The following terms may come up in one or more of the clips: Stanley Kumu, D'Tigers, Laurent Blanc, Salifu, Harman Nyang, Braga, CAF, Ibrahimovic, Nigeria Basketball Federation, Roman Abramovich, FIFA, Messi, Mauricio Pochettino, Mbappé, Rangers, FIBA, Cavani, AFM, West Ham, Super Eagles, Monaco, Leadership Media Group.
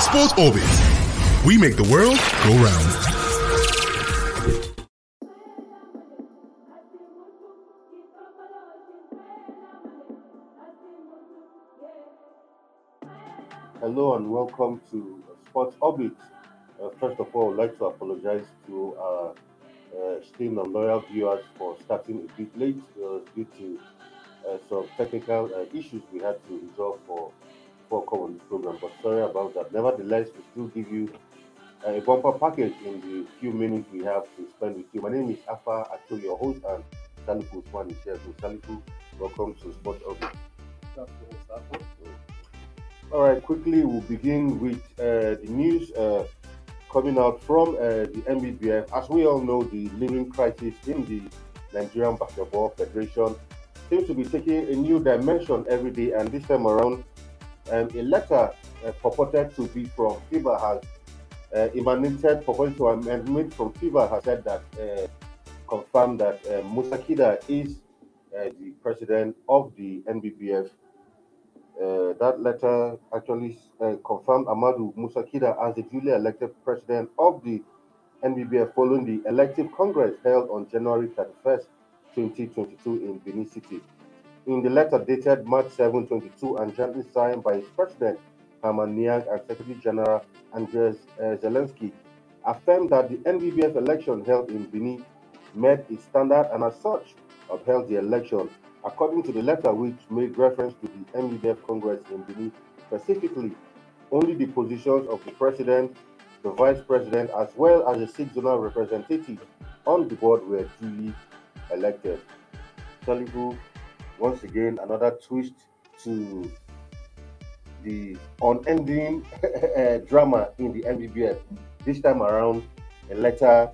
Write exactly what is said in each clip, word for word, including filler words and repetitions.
Sports Orbit. We make the world go round. Hello and welcome to Sports Orbit. Uh, first of all, I'd like to apologize to our uh, esteemed and loyal viewers for starting a bit late uh, due to uh, some technical uh, issues we had to resolve for for come on this program. But sorry about that. Nevertheless, we still give you uh, a bumper package in the few minutes we have to spend with you. My name is Afa, actually your host, and Stanley Kuzman is here. So Stanley, welcome to Sports Orbit. Thank you. All right, quickly, we'll begin with uh, the news uh, coming out from uh, the N B B F. As we all know, the living crisis in the Nigerian Basketball Federation seems to be taking a new dimension every day, and this time around, um, a letter uh, purported to be from FIBA has uh, emanated, purported to amendment from FIBA has said that, uh, confirmed that uh, Musa Kida is uh, the president of the N B B F. Uh, that letter actually uh, confirmed Amadou Musa Kida as the duly elected president of the N B B F following the elective congress held on January thirty-first, twenty twenty-two in Benin City. In the letter dated March seventh, twenty twenty-two and jointly signed by his president Harman Nyang and Secretary General Andrzej uh, Zelensky, affirmed that the N B B F election held in Benin met its standard and as such upheld the election. According to the letter, which made reference to the N B B F Congress in Benin specifically, only the positions of the president, the vice president, as well as the six zonal representatives on the board were duly elected. Telugu, once again, another twist to the unending drama in the N B B F. This time around, a letter,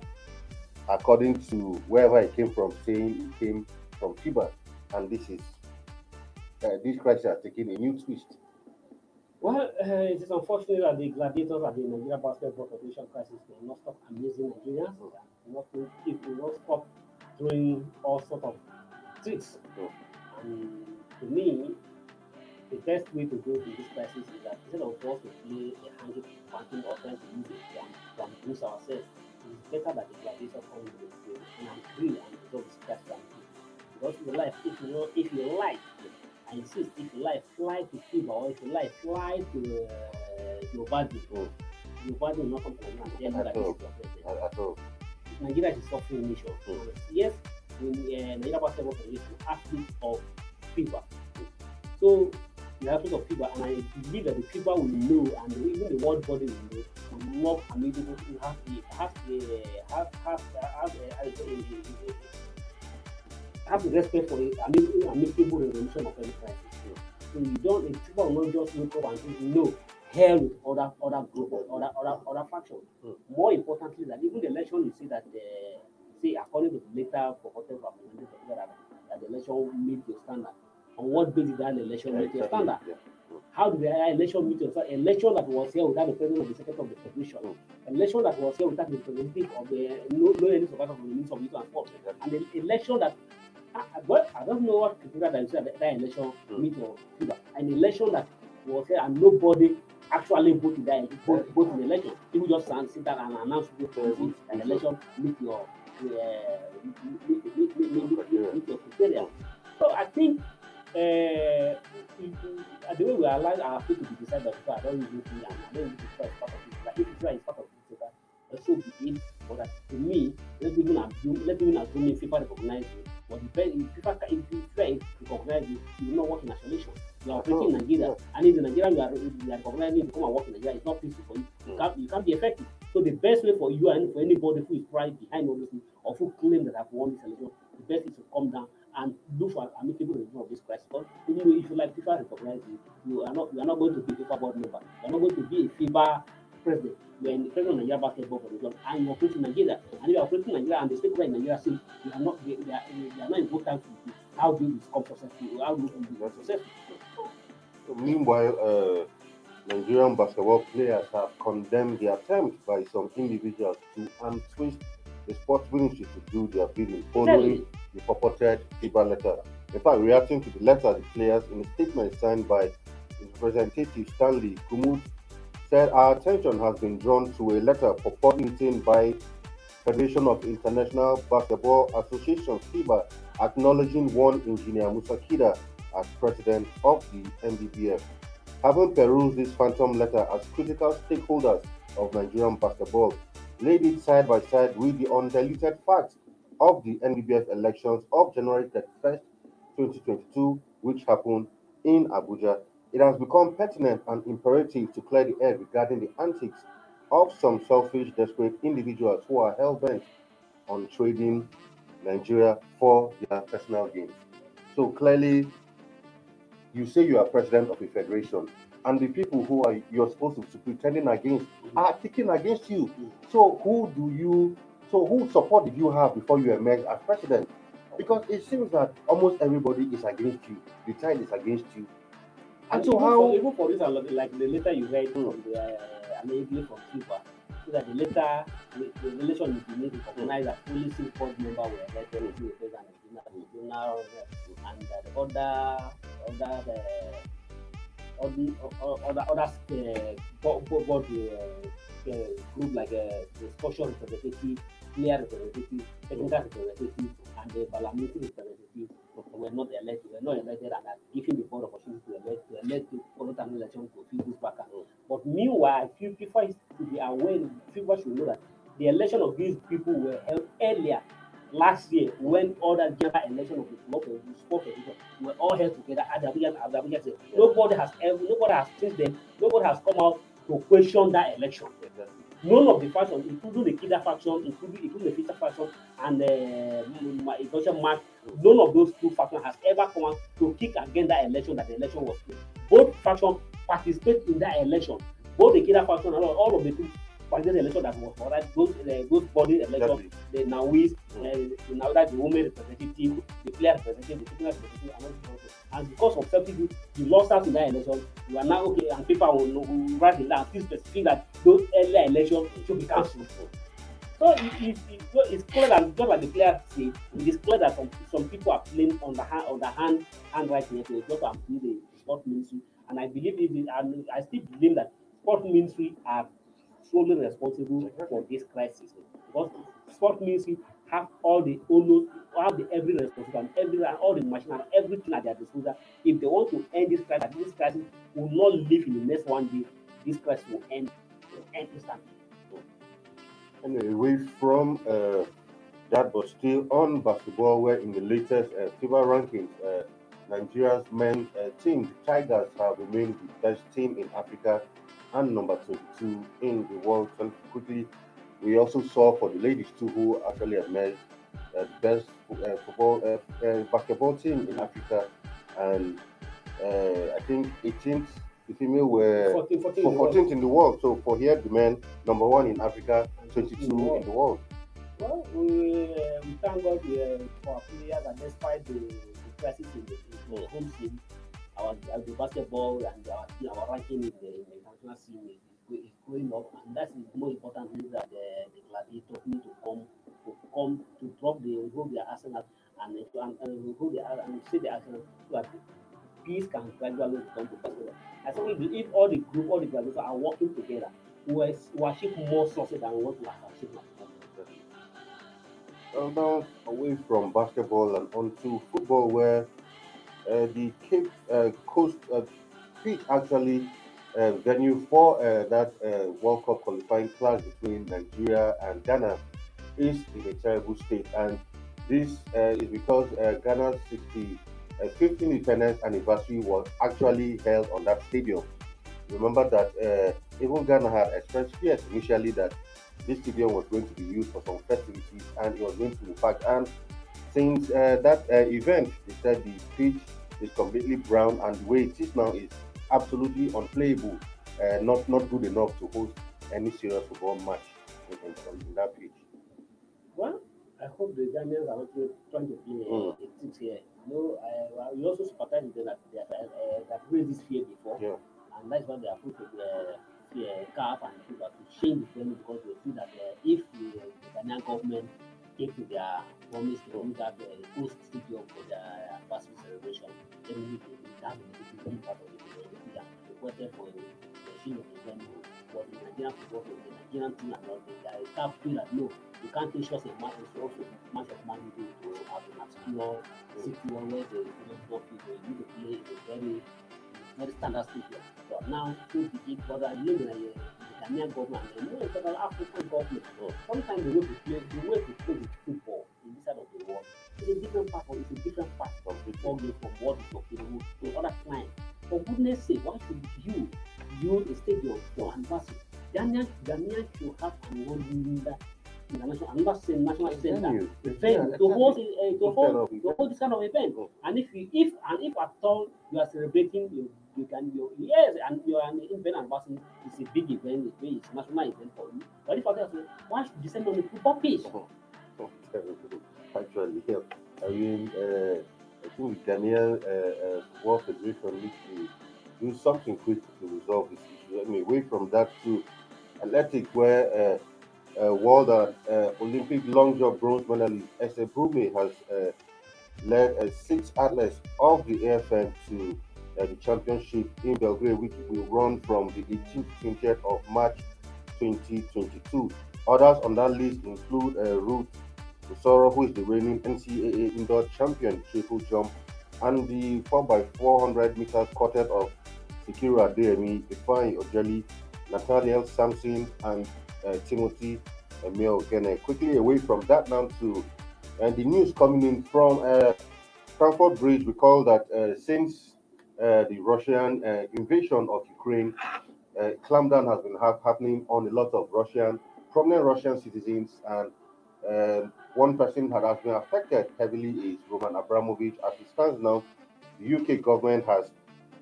according to wherever it came from, saying it came from FIBA. And this is uh, this crisis has taken a new twist. Well, uh, it is unfortunate that the gladiators at the Nigeria Basketball Federation crisis will not stop amusing Nigerians. Mm. Not it will not stop doing all sorts of tricks. Mm. And to me, the best way to go through this crisis is that instead of us to play a hundred banking offense to use it and abuse ourselves, it is better that the gladiators come into the game and agree and resolve this crisis. Because your life, if you know, if you like, I insist, if you like, fly to FIBA, or if you like, fly to uh, your body, or your body will not come to Nigeria. At all. At all. Nigeria is suffering nation. Mm. Yes, in uh, Nigeria basketball federation is active of FIBA. So the active of FIBA, and I believe that the FIBA will know, and even the world body will know, will more amenable to have the have the have have have a. have the respect for it and amicable resolution of any crisis. Yeah. So you don't, it's people will not just look up and think, no, hell with other, other group or other, other, other factions. Mm. More importantly, that even the election, you see that, the, see, according to the later purported representative of the that the election meets the standard. On what basis that election meets the standard? Yeah. How did the election meet the standard? Election that was here without the president of the secretary of the federation. Mm. Election that was here without the representative of the no no any survivor from the Ministry of Youth and Sport. And the election that I, but I don't know what criteria that said that, that election mm. meet or FIBA. An election that was here and nobody actually voted that vote, vote in the election. People just sit down and announce to the an election meet your criteria. So I think uh, the way we allow our people to decide that I don't really think I don't really think it's part of it. Like if it's right, it's part of it. So be it, but that to me, let's even assume, let's even assume if people recognize it. But the best, if people if you try to recognize it, you will not work in isolation. You are operating in Nigeria, yeah. And if the Nigerian you are, you are recognizing to come and work in Nigeria, it's not peaceful for you. You, mm. can't, you can't be effective. So the best way for you and for anybody who is right behind all this or who claim that I've won this election, the best is to come down and look for amicable resolution of this crisis. Because even though if you like FIFA recognize you, you are not you are not going to be a FIFA board member. You are not going to be a FIFA president. You are in the president of Nigeria basketball federation and you operate in Nigeria. And if you operate in Nigeria and the stakeholders in Nigeria say you are not they, they are, they are not in good time to do how do you become successful, how do you become successful. So, meanwhile, uh, Nigerian basketball players have condemned the attempt by some individuals to untwist the sports ministry to do their bidding following the purported FIBA letter. In fact, reacting to the letter, the players in a statement signed by Representative Stanley Kumu said, our attention has been drawn to a letter purportedly signed by Federation of International Basketball Associations, FIBA, acknowledging one Engineer Musa Kida as president of the N B B F. Having perused this phantom letter as critical stakeholders of Nigerian basketball, laid it side by side with the undiluted facts of the N B B F elections of January thirty-first, twenty twenty-two, which happened in Abuja, it has become pertinent and imperative to clear the air regarding the antics of some selfish, desperate individuals who are hell-bent on trading Nigeria for their personal gains. So clearly, you say you are president of a federation, and the people who are you're supposed to be pretending against are kicking against you. So who do you? So who support did you have before you emerged as president? Because it seems that almost everybody is against you. The tide is against you. And, and so even how? For, even for this, like the letter you read mm. from the uh, I mean, English from Cuba, so that the letter, the, the relation between made is recognized as only six board members were elected to the president and the other other. Uh, Or the or, or the other uh, board, board, board uh, uh, group like uh, the sports representative, player representative, technical representative, and the parliamentary representative were not elected. Were not elected, and are given the board opportunity to elect to elect to follow an election to fill this vacancy. But meanwhile, FIFA is to be aware. FIFA should know that the election of these people were held earlier last year when all the general election of the local sport federation were all held together at the Abuja at the Abuja said nobody has ever nobody has since then nobody has come out to question that election. Exactly. None of the factions, including the Kida faction, including including the Fita faction and the Egyptian Mark, none of those two factions has ever come out to kick against that election that the election was played. Both factions participate in that election. Both the Kida faction and all of the two the election that was for that those uh, those body election, the Nawis, mm-hmm. uh, now that the women representative, the player representative, the female representative, and all this process. And because of certain you lost out in that election, you are now okay, and people will, will write the law and specific that those earlier elections should be cancelled. So it, it, it, it's clear that just like the players say, it is clear that some, some people are playing on the hand on the hand handwriting to go and do the sport ministry. And I believe it is, and I still believe that sport ministry are solely responsible for this crisis because sport ministry have all the owners, have the every responsibility, every and all the machinery, everything at their disposal. If they want to end this crisis, this crisis will not live in the next one day. This crisis will end, will end instantly. And away from uh, that, but still on basketball, where in the latest uh, FIBA rankings, uh, Nigeria's men's uh, team, Tigers, have remained the best team in Africa and number twenty-two in the world. And quickly, we also saw for the ladies too, who actually emerged uh, the best uh, football uh, uh, basketball team in Africa, and uh, I think eighteenth the female were fourteenth in the world. So for here, the men number one in Africa, twenty-two in the world. In the world. Well, we, uh, we thank God uh, for our players, and despite the, the crisis in the, the home team, our, our the basketball and our our ranking in the scene is going up, and that's the most important thing that the, the gladiators need to come to come to drop the remove their arsenal and to and, and remove their and see the arsenal so that peace can gradually come to Barcelona. I think if, if all the group, all the gladiators are working together, we will achieve more success than what we have achieved. Well, now away from basketball and onto football, where uh, the Cape uh, Coast uh, pitch actually. Uh, venue for uh, that uh, World Cup qualifying clash between Nigeria and Ghana is in a terrible state, and this uh, is because uh, Ghana's sixty-fifth uh, independence anniversary was actually held on that stadium. Remember that uh, even Ghana had expressed fears initially that this stadium was going to be used for some festivities, and it was going to be packed. And since uh, that uh, event, they said the pitch is completely brown, and the way it is now is absolutely unplayable, uh, not not good enough to host any serious football match in, in, in that pitch. Well, I hope the Ghanaians are not trying to play mm. a tips here. You know, I, well, we also sympathize with them that they have, uh, they have raised this fear before, yeah. And that's why they are put to the C A F and FIFA to change the venue because they feel that uh, if the, the Ghanaian government take to their promise to do that uh, host stadium for their anniversary celebration, then we will have a big part of it. For the, the, the, the, the, the, the, the, the Nigerian football team, the Nigerian team and all this, that they start feeling that no, you can't take shots in matches, you also match of Man U to have an obscure city one where the football people need to play is a very, very standard stadium. But now, since the big brother, you know, the Ghanaian government, and you know, the African government, so sometimes the way to play, the way to play with football in this side of the world, it's a different part of, it's a different part of the football game from what is available to other clients. For goodness sake, why should you use a stadium for embassy? Ghanaian should have an all-rounder international, I'm not saying national event, event to hold this kind of event. And if you, if and if at all you are celebrating, you, you can, you, yes, and you are an event embassy, it's a big event, it's a national event for you. But if at all, why should you send on the football pitch? Actually, yeah. I mean, uh, I think the Ghanaian uh, uh, Football Federation needs to do something quick to resolve this issue. I mean, away from that to athletics, where uh, uh, world uh, Olympic long jump bronze medalist Esther Brume has uh, led uh, six athletes of the A F M to uh, the championship in Belgrade, which will run from the eighteenth to twentieth of March twenty twenty-two. Others on that list include uh, Ruth Usoro, who is the reigning N C A A indoor champion triple jump, and the four by four hundred meters quartet of Sikira Adeyemi, Ifeanyi Ojeli, Nathaniel Samson, and uh, Timothy Emeokene. Quickly away from that now to uh, the news coming in from uh, Frankfurt Bridge. Recall that uh, since uh, the Russian uh, invasion of Ukraine, uh, clampdown has been ha- happening on a lot of Russian, prominent Russian citizens, and Uh, one person that has been affected heavily is Roman Abramovich. As it stands now, the U K government has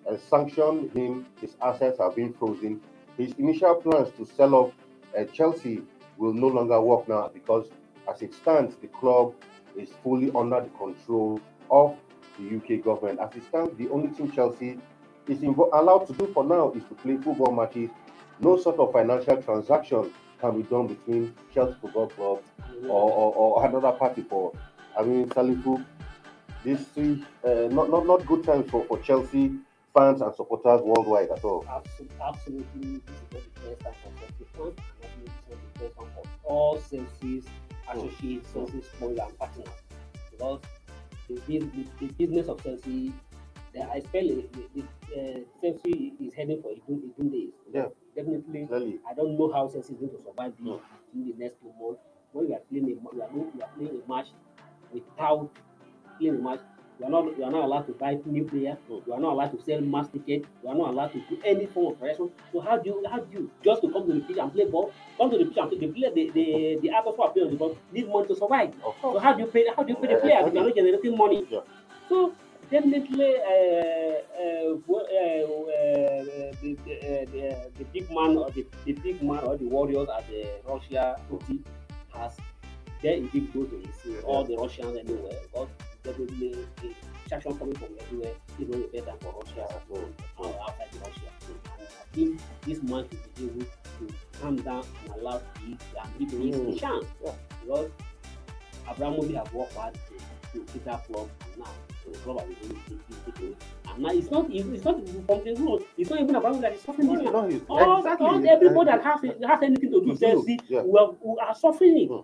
uh, sanctioned him. His assets have been frozen. His initial plans to sell off uh, Chelsea will no longer work now, because as it stands, the club is fully under the control of the U K government. As it stands, the only thing Chelsea is invo- allowed to do for now is to play football matches. No sort of financial transaction can be done between Chelsea Football Club or, or, or another party. For, I mean, Salifu, this is uh, not, not not good times for, for Chelsea fans and supporters worldwide at all. Absolutely, absolutely. This is not the first time for Chelsea fans, and I think this is the first time for all Chelsea's associates, Chelsea's spoilers and partners. Because the, the, the business of Chelsea, the, I spell it, the, the, uh, Chelsea is heading for a doom days. Yeah. Definitely, really? I don't know how Chelsea is going to survive this no. in the next two months. When we are playing a, we are, we are playing a match without playing a match, we are not we are not allowed to buy new players. No. We are not allowed to sell mass tickets. We are not allowed to do any form of pressure. So how do you how do you just to come to the pitch and play ball? Come to the pitch and play the player. The the the others who are playing on the ball need money to survive. So how do you pay? How do you pay the players? You are not generating money. Yeah. So. Definitely, uh, uh, uh, uh, the, uh, the, the big man or the, the big man or the warriors at the Russia footy has there a big blow to his all the Russians anywhere. Because definitely the traction coming from everywhere is only better for Russia and outside Russia. And I think this man should be able to calm down and allow the and give him mm. a chance. Yeah. Because Abramovich have worked hard to, to keep that club, and now. And now it's not even it's not from the road. It's not even about that. It's suffering. No, no, no, all, exactly. all everybody that has has anything to do Chelsea yeah. will we are suffering. Mm.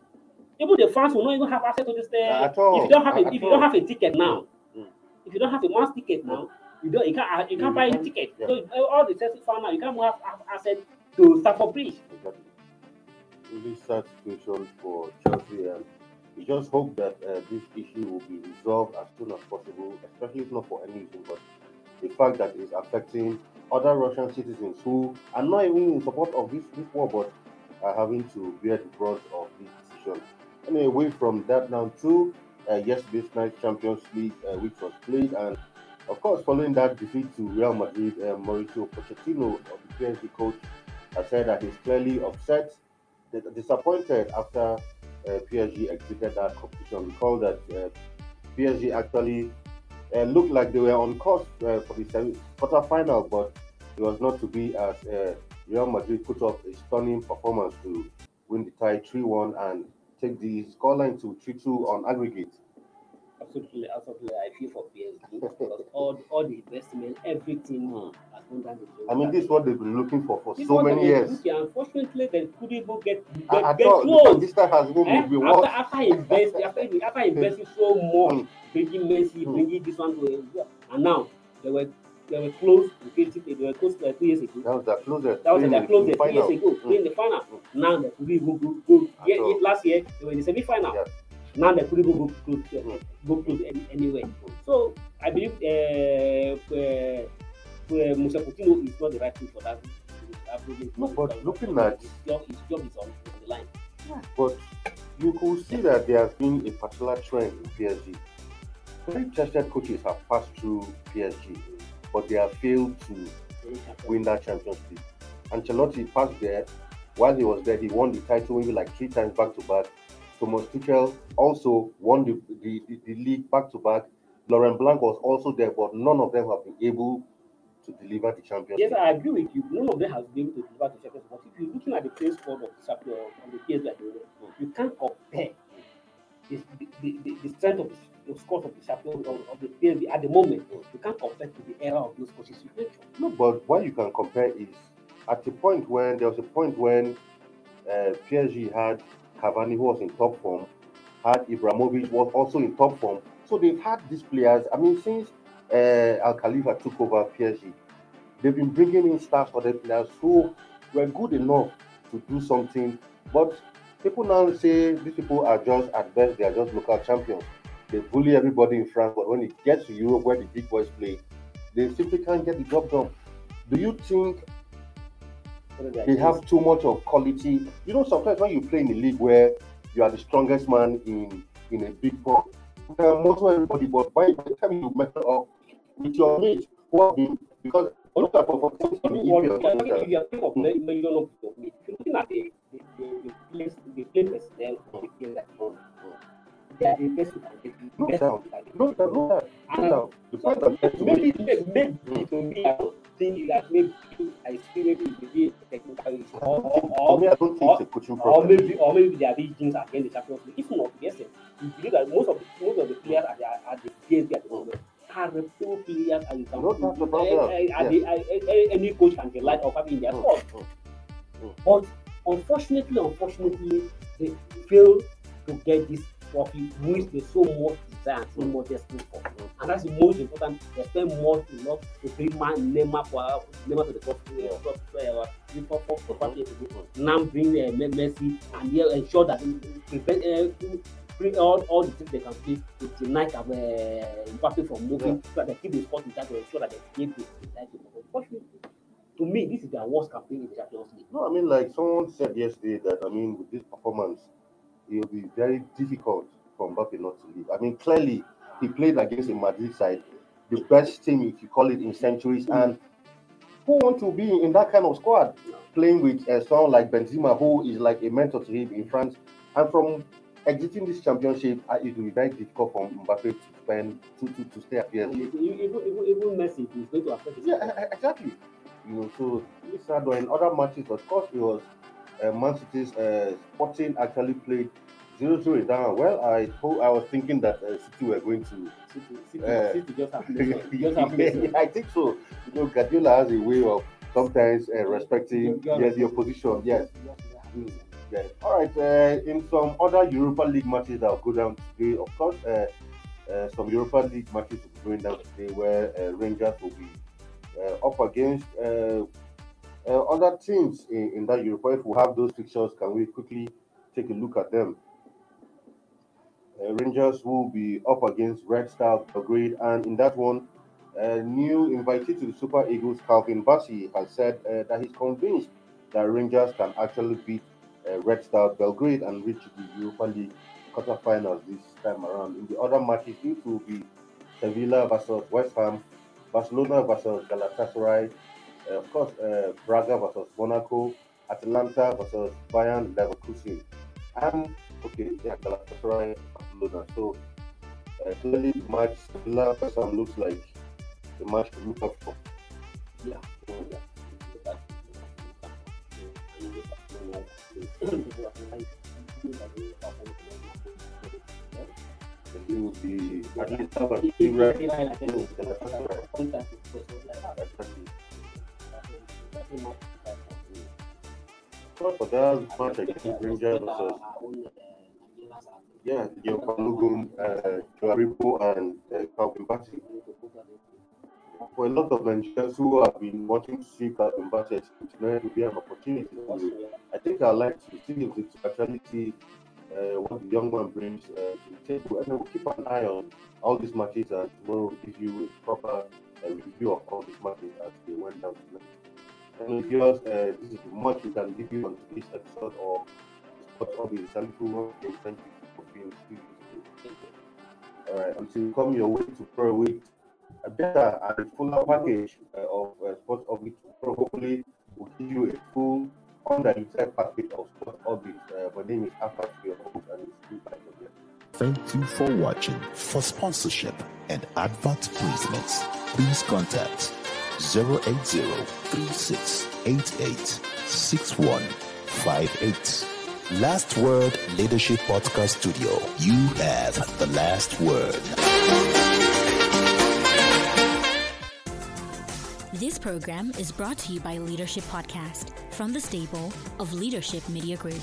Even the fans will not even have access to this. Uh, if you don't have a, if you don't have a ticket now, mm. if you don't have a mass ticket now, you don't you can't you can't mm. buy any ticket. Yeah. So all the Chelsea fans now you can't have, have access to Stamford Bridge. Exactly. Really sad situation for Chelsea. And we just hope that uh, this issue will be resolved as soon as possible, especially if not for any reason, but the fact that it's affecting other Russian citizens who are not even in support of this, this war, but are having to bear the brunt of this decision. Anyway, away from that now to uh, yesterday's night's Champions League, uh, which was played, and of course, following that defeat to Real Madrid, uh, Mauricio Pochettino, of the P S G coach, has said that he's clearly upset, disappointed after Uh, P S G exited that competition. Recall that uh, P S G actually uh, looked like they were on course uh, for the quarter-final, but it was not to be, as uh, Real Madrid put up a stunning performance to win the tie three one and take the scoreline to three two on aggregate. Absolutely, absolutely. I feel for P S G because all all the investment, everything has I mean, this is what they've been looking for for this so many years. Unfortunately, they couldn't get, get, I, I get thought, close. This time has been eh? after, worse. After investing, after, after investing so much, bringing Messi, bringing this one to India, and now they were they were close to twenty. They were close to like two years ago. That was their closest. That was their closest two years ago. Mm. In the final, mm. now they couldn't go go go. Yeah, last year they were in the semi-final. Yes. Now they couldn't go go close, go close anywhere. So I believe. Uh, uh, Uh, Musa Pochettino is not the right thing for that. No, but looking at his job, his job is on the line. Yeah. But you could see that there has been a particular trend in P S G. Very trusted coaches have passed through P S G, but they have failed to win that Champions League. Ancelotti passed there. While he was there, he won the title maybe like three times back to back. Thomas Tuchel also won the, the, the, the league back to back. Laurent Blanc was also there, but none of them have been able to deliver the Champions League. Yes, I agree with you. None of them has been able to deliver the Champions League. But if you're looking at the play squad of the on the case that you can't compare the, the, the, the strength of the squad of the champion of the P S G at the moment. You can't compare to the era of those coaches. No, but what you can compare is at the point when there was a point when uh, P S G had Cavani, who was in top form, had Ibrahimovic, was also in top form. So they've had these players. I mean, since Uh, Al Khalifa took over P S G, they've been bringing in stars for the players who were good enough to do something. But people now say these people are just, at best, they are just local champions. They bully everybody in France, but when it gets to Europe, where the big boys play, they simply can't get the job done. Do you think they have too much of quality? You know, sometimes when you play in a league where you are the strongest man in, in a big pop, most of everybody, but by the time you measure up with your mates, because a lot of people are looking at the place, the place they are invested in. No doubt, no doubt, no doubt. The point of that, maybe to me, I don't think that maybe I still maybe be technically or maybe I don't think it's a coaching problem. Or maybe, or maybe there are big things again the Champions League. If not, yes, you believe that most of the, most of the players at the at the P S G at the moment. Are the two players and you can no, no, no, no, no. I, I, yes. I, I, any coach can be light of having their sport. Mm, mm, mm. But unfortunately, unfortunately, they fail to get this trophy which they so much desire and so much desperate for. Mm. And that's the most important. They spend more enough to bring Neymar for Neymar to the top for five years ago. Now bring uh, Messi and yeah, ensure that they prevent uh, bring all, all the things they can play to deny Mbappé from moving, yeah. so that they keep the sport in that to ensure that they keep the title. Unfortunately, to me, this is their worst campaign in the Champions League. No, I mean, like someone said yesterday that, I mean, with this performance, it will be very difficult for Mbappé not to leave. I mean, clearly, he played against a Madrid side, the best team, if you call it, in centuries, mm-hmm. and who want to be in that kind of squad, no. playing with uh, someone like Benzema, who is like a mentor to him in France, and from exiting this championship, uh, it will be very difficult for Mbappé to spend to, to, to stay at P S G. Even, even, even Messi is going to affect it. Yeah, exactly. You know, so this had in other matches, of course, it was uh, Man City's uh, Sporting actually played zero zero in that. Well, I hope, I was thinking that uh, City were going to. City, City, uh, City just have yeah, yeah, I think so. You know, Guardiola has a way of sometimes uh, respecting yeah, yes, the opposition. Yes. Yeah. Yes. All right, uh, in some other Europa League matches that will go down today, of course, uh, uh, some Europa League matches will be going down today where uh, Rangers will be uh, up against uh, uh, other teams in, in that Europa. If we have those fixtures, can we quickly take a look at them? Uh, Rangers will be up against Red Star Belgrade, and in that one, uh, new invitee to the Super Eagles, Calvin Bassey, has said uh, that he's convinced that Rangers can actually beat Uh, Red Star Belgrade and reach the Europa League quarterfinals this time around. In the other matches, it will be Sevilla versus West Ham, Barcelona versus Galatasaray, uh, of course, uh, Braga versus Monaco, Atalanta versus Bayern Leverkusen, and okay, yeah, Galatasaray, Barcelona. So uh, clearly, the match Sevilla versus Ham looks like the match to look up for. Yeah. So, yeah. It would be at least Chelsea match. But for that match against Rangers, yeah, your Balogun, Claripo, and Calvin Bassey. For a lot of Nigerians who have been watching to see Calvin Bassey, it's going to be an opportunity. I think I'd like to see if it's actually see uh, what the young man brings uh, to the table. And we'll keep an eye on all these matches and we'll give you a proper uh, review of all these matches as they went down tonight. And viewers, uh, this is much we can give you on this episode of Sports Orbit. Thank you for being here. All right, until you come your way to for a week, a better and fuller package uh, of uh, Sports Orbit. Hopefully, we'll give you a full underutilized package of Sports Orbit. Uh, my name is Afa, your host, and it's thank you for watching. For sponsorship and advert placements, please contact zero eight zero three six eight eight six one five eight. Last Word Leadership Podcast Studio. You have the last word. This program is brought to you by Leadership Podcast from the stable of Leadership Media Group.